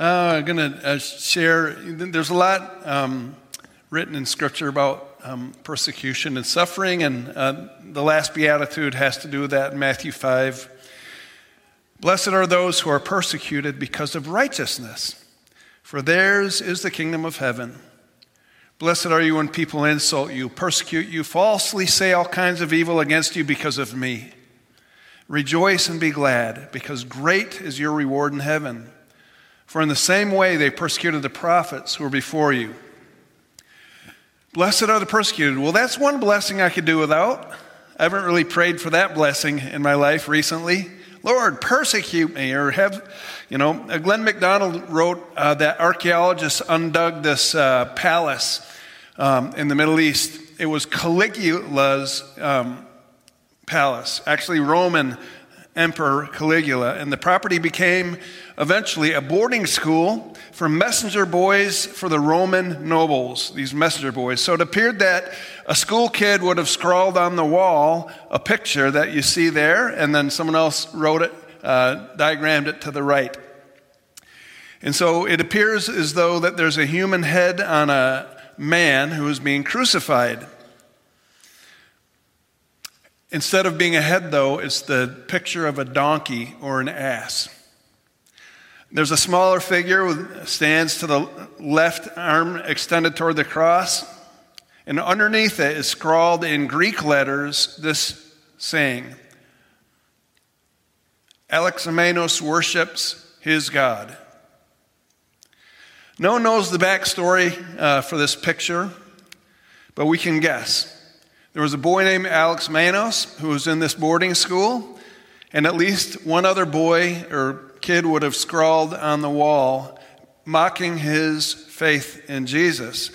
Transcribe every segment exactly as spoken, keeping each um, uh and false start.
Uh, I'm going to uh, share, there's a lot um, written in Scripture about um, persecution and suffering, and uh, the last Beatitude has to do with that in Matthew five. Blessed are those who are persecuted because of righteousness, for theirs is the kingdom of heaven. Blessed are you when people insult you, persecute you, falsely say all kinds of evil against you because of me. Rejoice and be glad, because great is your reward in heaven. For in the same way they persecuted the prophets who were before you. Blessed are the persecuted. Well, that's one blessing I could do without. I haven't really prayed for that blessing in my life recently. Lord, persecute me, or have, you know, Glenn MacDonald wrote uh, that archaeologists undug this uh, palace um, in the Middle East. It was Caligula's um, palace, actually Roman Emperor Caligula, and the property became eventually a boarding school for messenger boys for the Roman nobles, these messenger boys. So it appeared that a school kid would have scrawled on the wall a picture that you see there, and then someone else wrote it, uh, diagrammed it to the right. And so it appears as though that there's a human head on a man who is being crucified. Instead of being a head, though, it's the picture of a donkey or an ass. There's a smaller figure with stands to the left arm extended toward the cross, and underneath it is scrawled in Greek letters this saying, Alexamenos worships his God. No one knows the backstory uh, for this picture, but we can guess. There was a boy named Alexamenos who was in this boarding school, and at least one other boy or kid would have scrawled on the wall, mocking his faith in Jesus.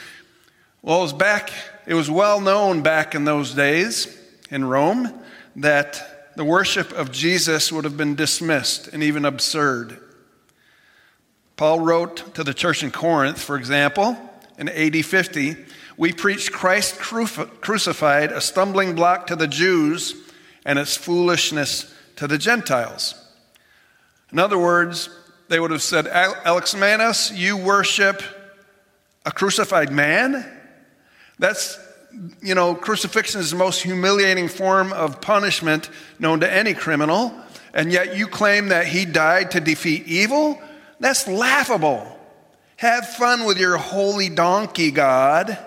Well, it was back. It was well known back in those days in Rome that the worship of Jesus would have been dismissed and even absurd. Paul wrote to the church in Corinth, for example, in A D fifty, we preach Christ crucified, a stumbling block to the Jews, and its foolishness to the Gentiles. In other words, they would have said, Alexamenos, you worship a crucified man? That's, you know, crucifixion is the most humiliating form of punishment known to any criminal, and yet you claim that he died to defeat evil? That's laughable. Have fun with your holy donkey, God.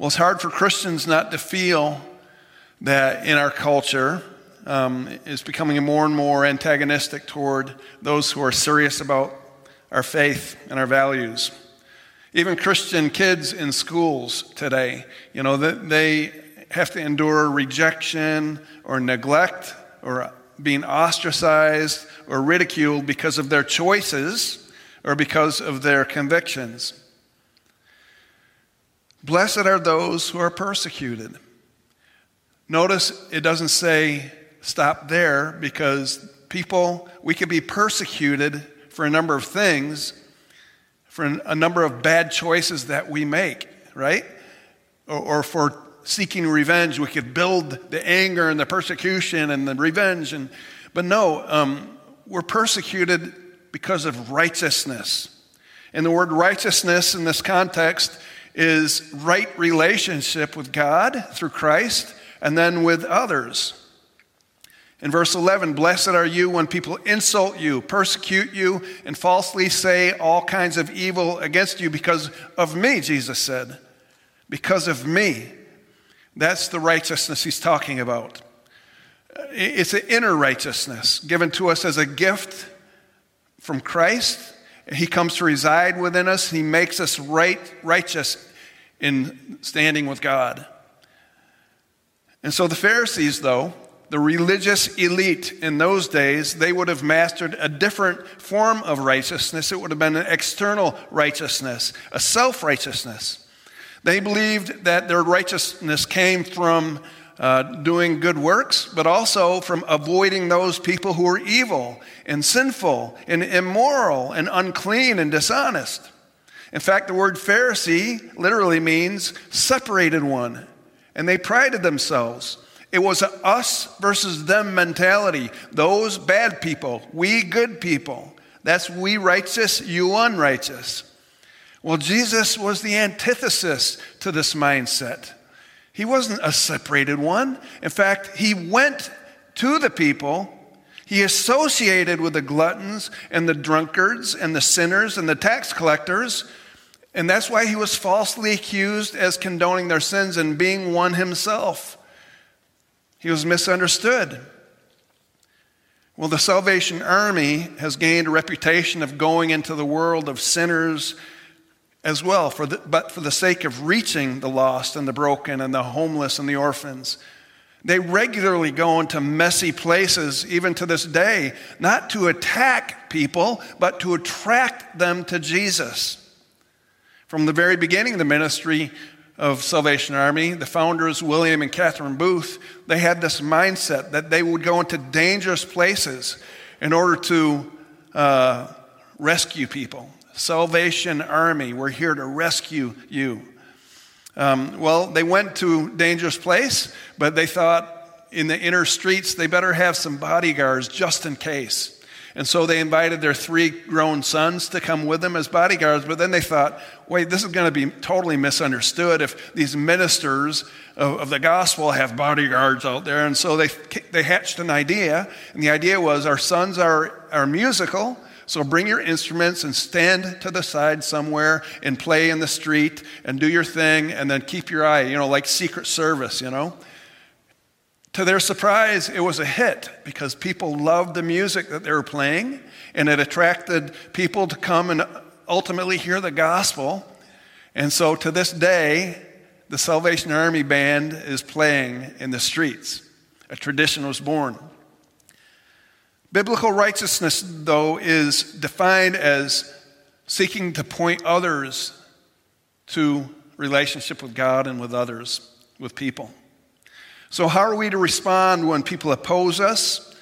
Well, it's hard for Christians not to feel that in our culture um, is becoming more and more antagonistic toward those who are serious about our faith and our values. Even Christian kids in schools today, you know, they have to endure rejection or neglect or being ostracized or ridiculed because of their choices or because of their convictions. Blessed are those who are persecuted. Notice it doesn't say stop there, because people, we could be persecuted for a number of things, for a number of bad choices that we make, right? Or, or for seeking revenge. We could build the anger and the persecution and the revenge. And, but no, um, we're persecuted because of righteousness. And the word righteousness in this context is right relationship with God through Christ and then with others. In verse eleven, blessed are you when people insult you, persecute you, and falsely say all kinds of evil against you because of me, Jesus said. Because of me. That's the righteousness he's talking about. It's an inner righteousness given to us as a gift from Christ. He comes to reside within us. He makes us right, righteous in standing with God. And so the Pharisees, though, the religious elite in those days, they would have mastered a different form of righteousness. It would have been an external righteousness, a self-righteousness. They believed that their righteousness came from uh, doing good works, but also from avoiding those people who were evil and sinful and immoral and unclean and dishonest. In fact, the word Pharisee literally means separated one, and they prided themselves. It was an us versus them mentality. Those bad people, we good people. That's we righteous, you unrighteous. Well, Jesus was the antithesis to this mindset. He wasn't a separated one. In fact, he went to the people. He associated with the gluttons and the drunkards and the sinners and the tax collectors. And that's why he was falsely accused as condoning their sins and being one himself. He was misunderstood. Well, the Salvation Army has gained a reputation of going into the world of sinners as well, for the, but for the sake of reaching the lost and the broken and the homeless and the orphans. They regularly go into messy places, even to this day, not to attack people, but to attract them to Jesus. From the very beginning of the ministry of Salvation Army, the founders, William and Catherine Booth, they had this mindset that they would go into dangerous places in order to uh, rescue people. Salvation Army, we're here to rescue you. Um, well, they went to a dangerous place, but they thought in the inner streets, they better have some bodyguards just in case. And so they invited their three grown sons to come with them as bodyguards, but then they thought, wait, this is going to be totally misunderstood if these ministers of, of the gospel have bodyguards out there. And so they they hatched an idea, and the idea was our sons are, are musical, so bring your instruments and stand to the side somewhere and play in the street and do your thing and then keep your eye, you know, like Secret Service, you know. To their surprise, it was a hit because people loved the music that they were playing, and it attracted people to come and ultimately hear the gospel. And so to this day, the Salvation Army band is playing in the streets. A tradition was born. Biblical righteousness, though, is defined as seeking to point others to relationship with God and with others, with people. So how are we to respond when people oppose us,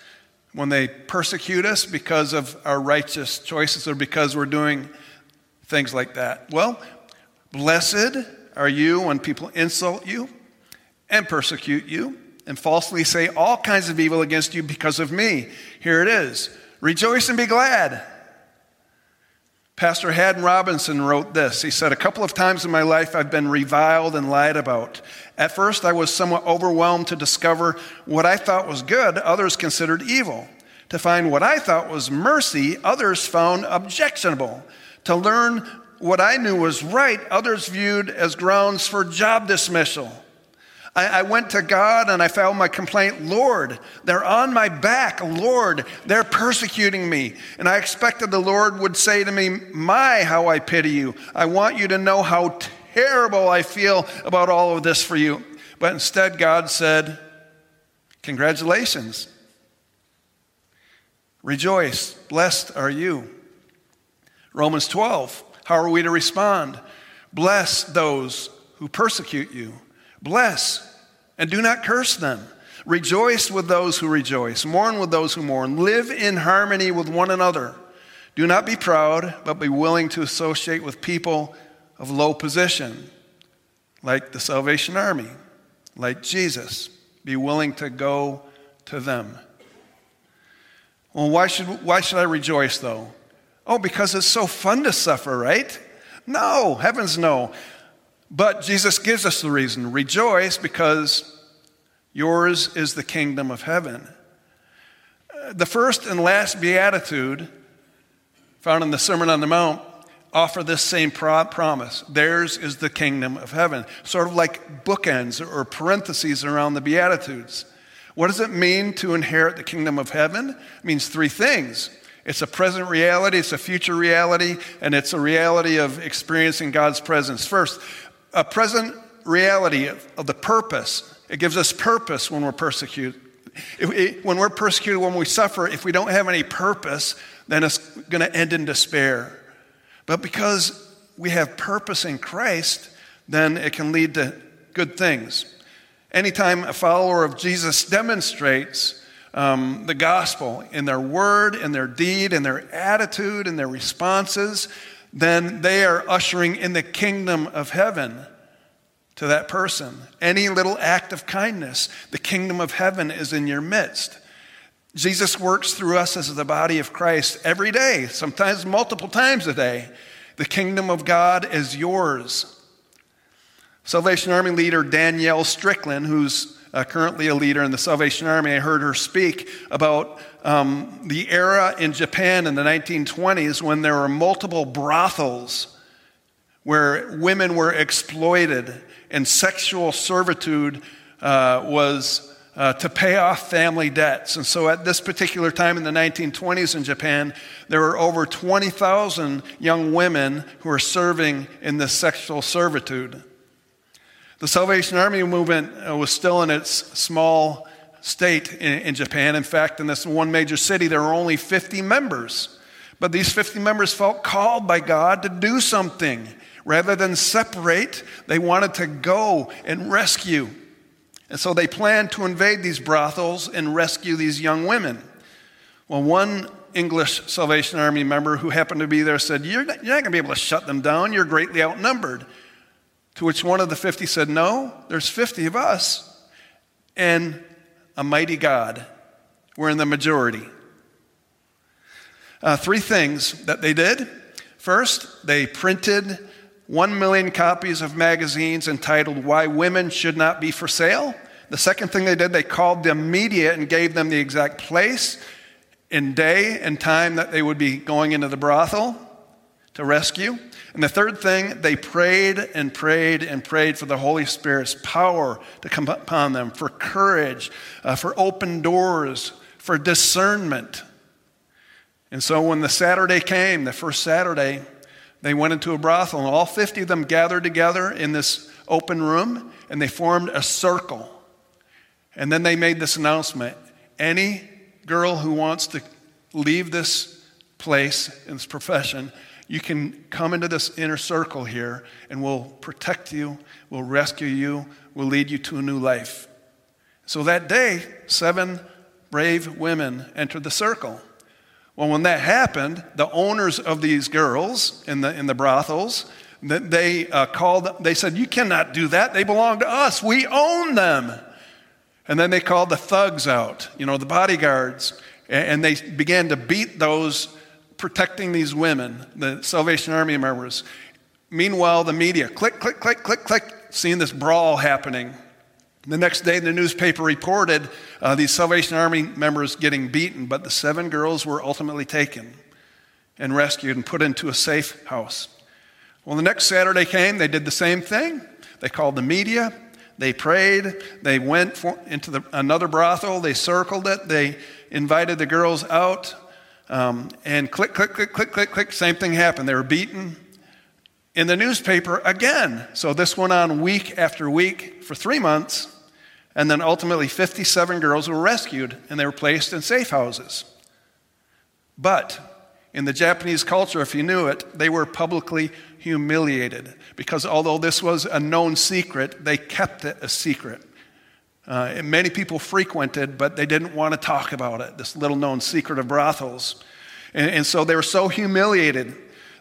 when they persecute us because of our righteous choices or because we're doing things like that? Well, blessed are you when people insult you and persecute you, and falsely say all kinds of evil against you because of me. Here it is. Rejoice and be glad. Pastor Haddon Robinson wrote this. He said, a couple of times in my life I've been reviled and lied about. At first I was somewhat overwhelmed to discover what I thought was good, others considered evil. To find what I thought was mercy, others found objectionable. To learn what I knew was right, others viewed as grounds for job dismissal. I went to God and I found my complaint. Lord, they're on my back. Lord, they're persecuting me. And I expected the Lord would say to me, my, how I pity you. I want you to know how terrible I feel about all of this for you. But instead, God said, congratulations. Rejoice. Blessed are you. Romans twelve. How are we to respond? Bless those who persecute you. Bless and do not curse them. Rejoice with those who rejoice. Mourn with those who mourn. Live in harmony with one another. Do not be proud, but be willing to associate with people of low position, like the Salvation Army, like Jesus. Be willing to go to them. Well, why should, why should I rejoice, though? Oh, because it's so fun to suffer, right? No, heavens no. But Jesus gives us the reason. Rejoice because yours is the kingdom of heaven. The first and last beatitude found in the Sermon on the Mount offer this same promise. Theirs is the kingdom of heaven. Sort of like bookends or parentheses around the Beatitudes. What does it mean to inherit the kingdom of heaven? It means three things. It's a present reality, it's a future reality, and it's a reality of experiencing God's presence. First, a present reality of, of the purpose. It gives us purpose when we're persecuted. If we, when we're persecuted, when we suffer, if we don't have any purpose, then it's going to end in despair. But because we have purpose in Christ, then it can lead to good things. Anytime a follower of Jesus demonstrates um, the gospel in their word, in their deed, in their attitude, in their responses, then they are ushering in the kingdom of heaven to that person. Any little act of kindness, the kingdom of heaven is in your midst. Jesus works through us as the body of Christ every day, sometimes multiple times a day. The kingdom of God is yours. Salvation Army leader Danielle Strickland, who's uh, currently a leader in the Salvation Army, I heard her speak about um, the era in Japan in the nineteen twenties when there were multiple brothels where women were exploited and sexual servitude uh, was Uh, to pay off family debts. And so at this particular time in the nineteen twenties in Japan, there were over twenty thousand young women who were serving in this sexual servitude. The Salvation Army movement uh, was still in its small state in, in Japan. In fact, in this one major city, there were only fifty members. But these fifty members felt called by God to do something. Rather than separate, they wanted to go and rescue. And so they planned to invade these brothels and rescue these young women. Well, one English Salvation Army member who happened to be there said, you're not, you're not going to be able to shut them down. You're greatly outnumbered. To which one of the fifty said, no, there's fifty of us and a mighty God. We're in the majority. Uh, three things that they did. First, they printed One million copies of magazines entitled Why Women Should Not Be For Sale. The second thing they did, they called the media and gave them the exact place and day and time that they would be going into the brothel to rescue. And the third thing, they prayed and prayed and prayed for the Holy Spirit's power to come upon them, for courage, uh, for open doors, for discernment. And so when the Saturday came, the first Saturday, they went into a brothel, and all fifty of them gathered together in this open room, and they formed a circle. And then they made this announcement. Any girl who wants to leave this place and this profession, you can come into this inner circle here, and we'll protect you, we'll rescue you, we'll lead you to a new life. So that day, seven brave women entered the circle. Well, when that happened, the owners of these girls in the in the brothels, they uh, called, they said, you cannot do that. They belong to us. We own them. And then they called the thugs out, you know, the bodyguards, and they began to beat those protecting these women, the Salvation Army members. Meanwhile, the media, click, click, click, click, click, seeing this brawl happening. The next day, the newspaper reported uh, these Salvation Army members getting beaten, but the seven girls were ultimately taken and rescued and put into a safe house. Well, the next Saturday came, they did the same thing. They called the media, they prayed, they went for, into the, another brothel, they circled it, they invited the girls out, um, and click, click, click, click, click, click, same thing happened. They were beaten. In the newspaper again. So this went on week after week for three months. And then ultimately fifty-seven girls were rescued and they were placed in safe houses. But in the Japanese culture, if you knew it, they were publicly humiliated because although this was a known secret, they kept it a secret. Uh, and many people frequented, but they didn't want to talk about it, this little known secret of brothels. And, and so they were so humiliated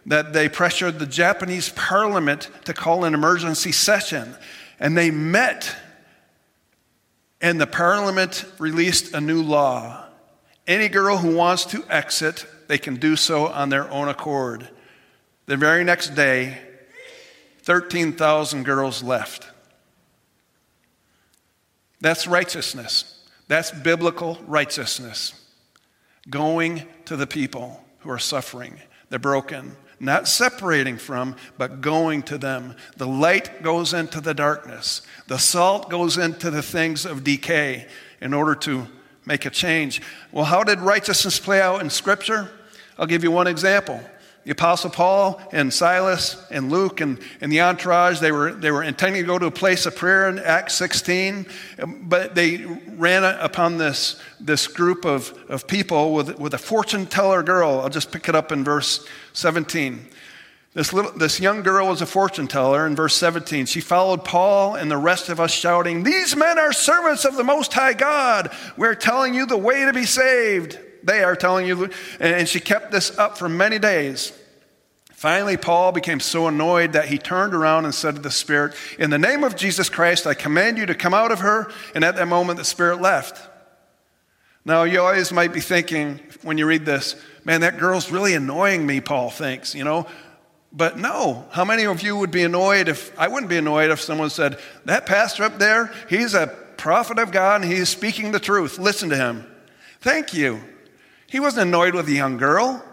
that they pressured the Japanese parliament to call an emergency session. And they met, and the parliament released a new law. Any girl who wants to exit, they can do so on their own accord. The very next day, thirteen thousand girls left. That's righteousness. That's biblical righteousness. Going to the people who are suffering, the broken. Not separating from, but going to them. The light goes into the darkness. The salt goes into the things of decay in order to make a change. Well, how did righteousness play out in Scripture? I'll give you one example. The Apostle Paul and Silas and Luke and, and the entourage, they were, they were intending to go to a place of prayer in Acts sixteen, but they ran upon this, this group of, of people with, with a fortune teller girl. I'll just pick it up in verse seventeen. This, little, this young girl was a fortune teller in verse seventeen. She followed Paul and the rest of us shouting, "These men are servants of the Most High God. We're telling you the way to be saved." They are telling you, and she kept this up for many days. Finally, Paul became so annoyed that he turned around and said to the spirit, "In the name of Jesus Christ, I command you to come out of her." And at that moment, the spirit left. Now, you always might be thinking when you read this, man, that girl's really annoying me, Paul thinks, you know. But no, how many of you would be annoyed if, I wouldn't be annoyed if someone said, that pastor up there, he's a prophet of God and he's speaking the truth. Listen to him. Thank you. He wasn't annoyed with the young girl.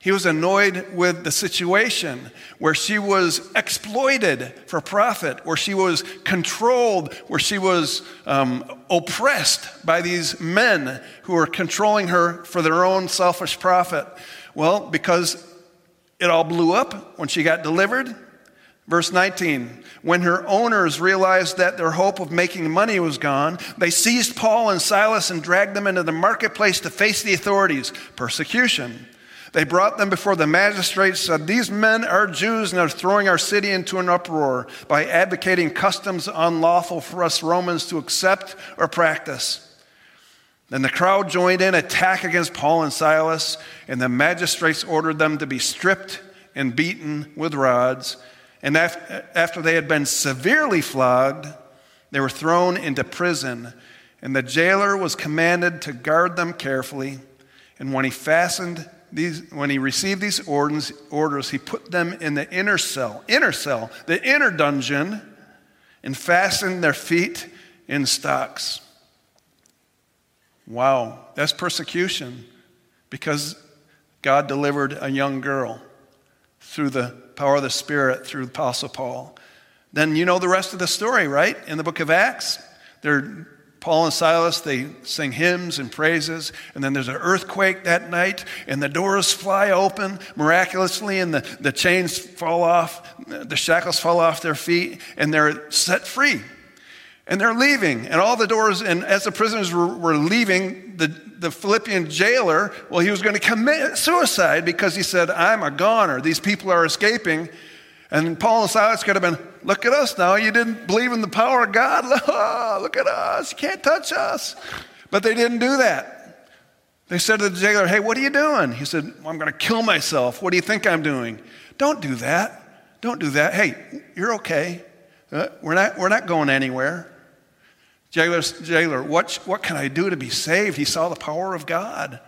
He was annoyed with the situation where she was exploited for profit, where she was controlled, where she was um, oppressed by these men who were controlling her for their own selfish profit. Well, because it all blew up when she got delivered. Verse nineteen, when her owners realized that their hope of making money was gone, they seized Paul and Silas and dragged them into the marketplace to face the authorities. Persecution. They brought them before the magistrates, said, these men are Jews and are throwing our city into an uproar by advocating customs unlawful for us Romans to accept or practice. Then the crowd joined in attack against Paul and Silas, and the magistrates ordered them to be stripped and beaten with rods. And after they had been severely flogged, they were thrown into prison, and the jailer was commanded to guard them carefully. And when he fastened These, when he received these orders, orders, he put them in the inner cell, inner cell, the inner dungeon, and fastened their feet in stocks. Wow, that's persecution, because God delivered a young girl through the power of the Spirit, through the Apostle Paul. Then you know the rest of the story, right? In the book of Acts, they're Paul and Silas, they sing hymns and praises, and then there's an earthquake that night, and the doors fly open miraculously, and the, the chains fall off, the shackles fall off their feet, and they're set free. And they're leaving, and all the doors, and as the prisoners were, were leaving, the, the Philippian jailer, well, he was going to commit suicide because he said, I'm a goner, these people are escaping. And Paul and Silas could have been, look at us now. You didn't believe in the power of God. Oh, look at us. You can't touch us. But they didn't do that. They said to the jailer, hey, what are you doing? He said, well, I'm going to kill myself. What do you think I'm doing? Don't do that. Don't do that. Hey, you're okay. Uh, we're not, we're not going anywhere. Jailer, jailer what, what can I do to be saved? He saw the power of God.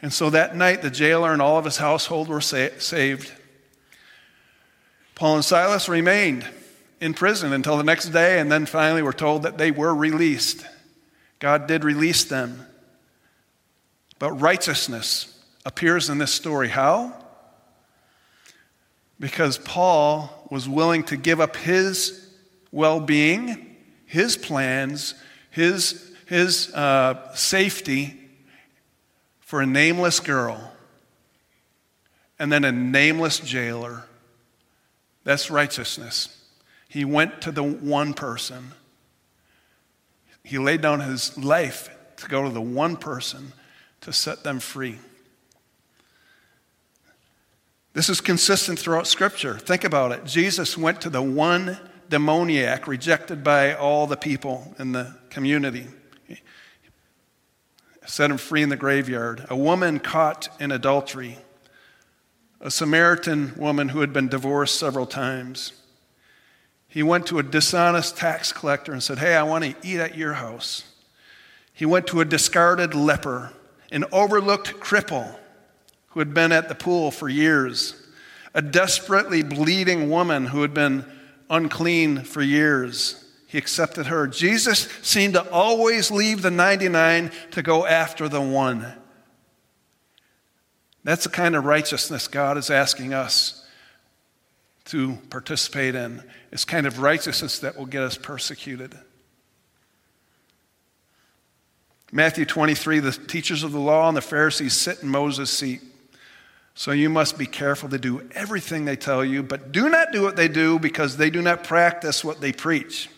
And so that night, the jailer and all of his household were sa- saved. Paul and Silas remained in prison until the next day, and then finally were told that they were released. God did release them. But righteousness appears in this story. How? Because Paul was willing to give up his well-being, his plans, his, his uh, safety for a nameless girl, and then a nameless jailer. That's righteousness. He went to the one person. He laid down his life to go to the one person to set them free. This is consistent throughout Scripture. Think about it. Jesus went to the one demoniac rejected by all the people in the community. He set him free in the graveyard. A woman caught in adultery. A Samaritan woman who had been divorced several times. He went to a dishonest tax collector and said, hey, I want to eat at your house. He went to a discarded leper, an overlooked cripple who had been at the pool for years, a desperately bleeding woman who had been unclean for years. He accepted her. Jesus seemed to always leave the ninety-nine to go after the one. That's the kind of righteousness God is asking us to participate in. It's kind of righteousness that will get us persecuted. Matthew twenty-three, the teachers of the law and the Pharisees sit in Moses' seat. So you must be careful to do everything they tell you, but do not do what they do because they do not practice what they preach.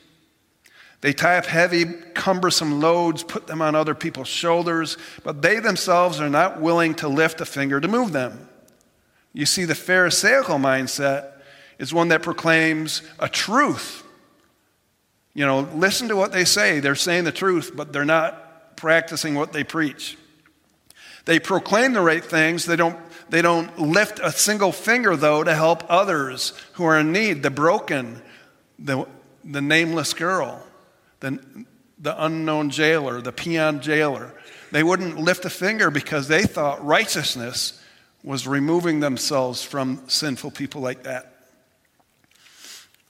They tie up heavy, cumbersome loads, put them on other people's shoulders, but they themselves are not willing to lift a finger to move them. You see, the Pharisaical mindset is one that proclaims a truth. You know, listen to what they say. They're saying the truth, but they're not practicing what they preach. They proclaim the right things. They don't, they don't lift a single finger, though, to help others who are in need, the broken, the, the nameless girl. The, the unknown jailer, the peon jailer. they wouldn't lift a finger because they thought righteousness was removing themselves from sinful people like that,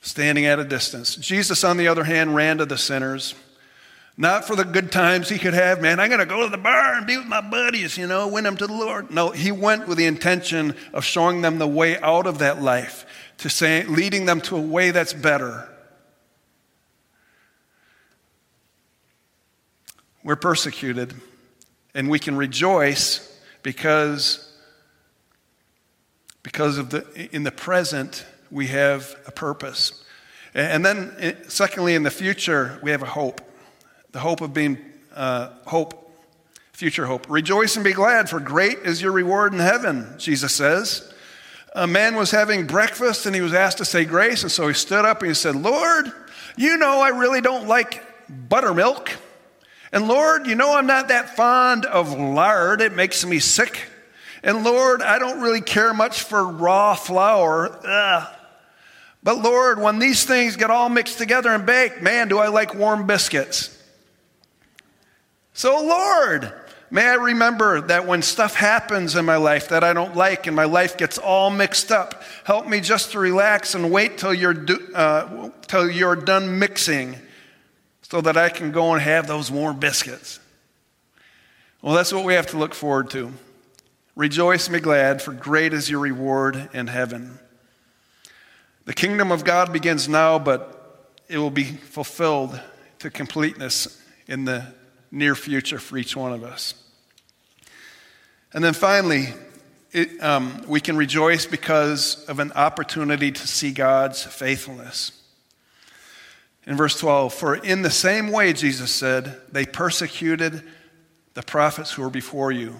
standing at a distance. Jesus, on the other hand, ran to the sinners, not for the good times he could have. Man, I'm going to go to the bar and be with my buddies, you know, win them to the Lord. No, he went with the intention of showing them the way out of that life, to say, leading them to a way that's better. We're persecuted, and we can rejoice because, because of the in the present we have a purpose. And then secondly, in the future, we have a hope. The hope of being, uh, hope, future hope. Rejoice and be glad, for great is your reward in heaven, Jesus says. A man was having breakfast and he was asked to say grace. And so he stood up and he said, Lord, you know, I really don't like buttermilk. And Lord, you know, I'm not that fond of lard. It makes me sick. And Lord, I don't really care much for raw flour. Ugh. But Lord, when these things get all mixed together and baked, man, do I like warm biscuits. So Lord, may I remember that when stuff happens in my life that I don't like and my life gets all mixed up, help me just to relax and wait till you're do, uh, till you're done mixing so that I can go and have those warm biscuits. Well, that's what we have to look forward to. Rejoice and be glad, for great is your reward in heaven. The kingdom of God begins now, but it will be fulfilled to completeness in the near future for each one of us. And then finally, it, um, we can rejoice because of an opportunity to see God's faithfulness. In verse twelve, for in the same way, Jesus said, they persecuted the prophets who were before you.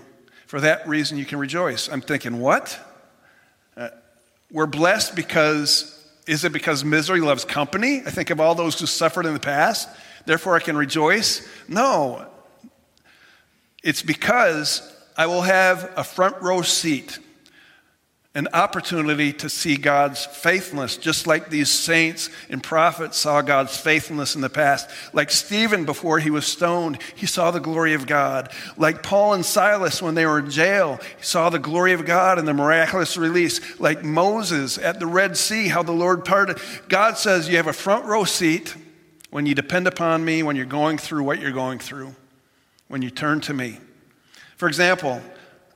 For that reason, you can rejoice. I'm thinking, what? Uh, we're blessed because, is it because misery loves company? I think of all those who suffered in the past. Therefore, I can rejoice. No, it's because I will have a front row seat, an opportunity to see God's faithfulness, just like these saints and prophets saw God's faithfulness in the past. Like Stephen, before he was stoned, he saw the glory of God. Like Paul and Silas, when they were in jail, he saw the glory of God and the miraculous release. Like Moses at the Red Sea, how the Lord parted. God says, you have a front row seat when you depend upon me, when you're going through what you're going through, when you turn to me. For example,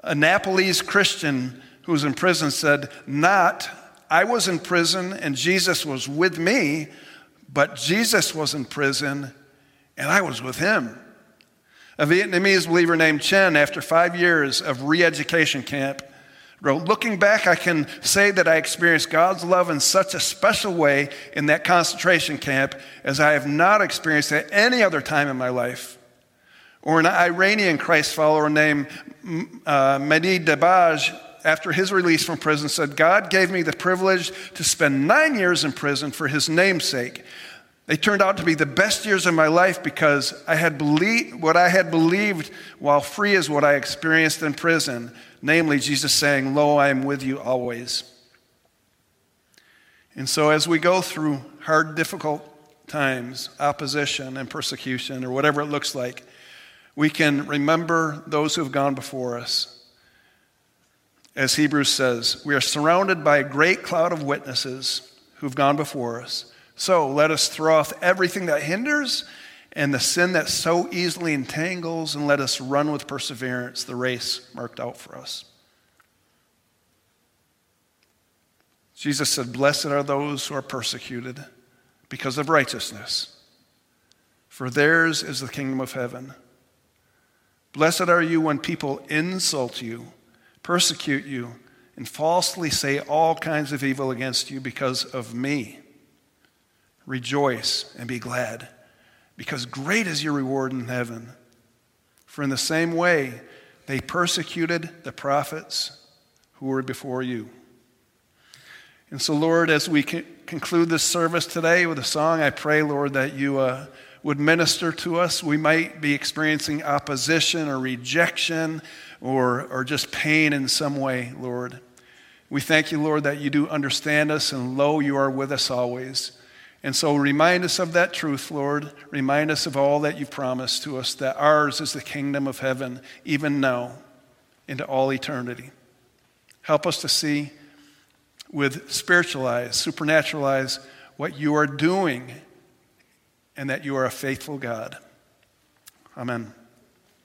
a Nepalese Christian who was in prison said, not, I was in prison and Jesus was with me, but Jesus was in prison and I was with him. A Vietnamese believer named Chen, after five years of re-education camp, wrote, looking back, I can say that I experienced God's love in such a special way in that concentration camp as I have not experienced at any other time in my life. Or an Iranian Christ follower named uh, Mehdi Dabaj, after his release from prison, said, God gave me the privilege to spend nine years in prison for his name's sake. They turned out to be the best years of my life because I had believed what I had believed while free is what I experienced in prison, namely Jesus saying, lo, I am with you always. And so as we go through hard, difficult times, opposition and persecution or whatever it looks like, we can remember those who have gone before us. As Hebrews says, we are surrounded by a great cloud of witnesses who've gone before us. So let us throw off everything that hinders and the sin that so easily entangles, and let us run with perseverance the race marked out for us. Jesus said, blessed are those who are persecuted because of righteousness, for theirs is the kingdom of heaven. Blessed are you when people insult you, persecute you, and falsely say all kinds of evil against you because of me. Rejoice and be glad, because great is your reward in heaven. For in the same way, they persecuted the prophets who were before you. And so, Lord, as we conclude this service today with a song, I pray, Lord, that you uh, would minister to us. We might be experiencing opposition or rejection or, or just pain in some way, Lord. We thank you, Lord, that you do understand us, and lo, you are with us always. And so remind us of that truth, Lord. Remind us of all that you promised to us, that ours is the kingdom of heaven, even now, into all eternity. Help us to see with spiritual eyes, supernatural eyes, what you are doing, and that you are a faithful God. Amen.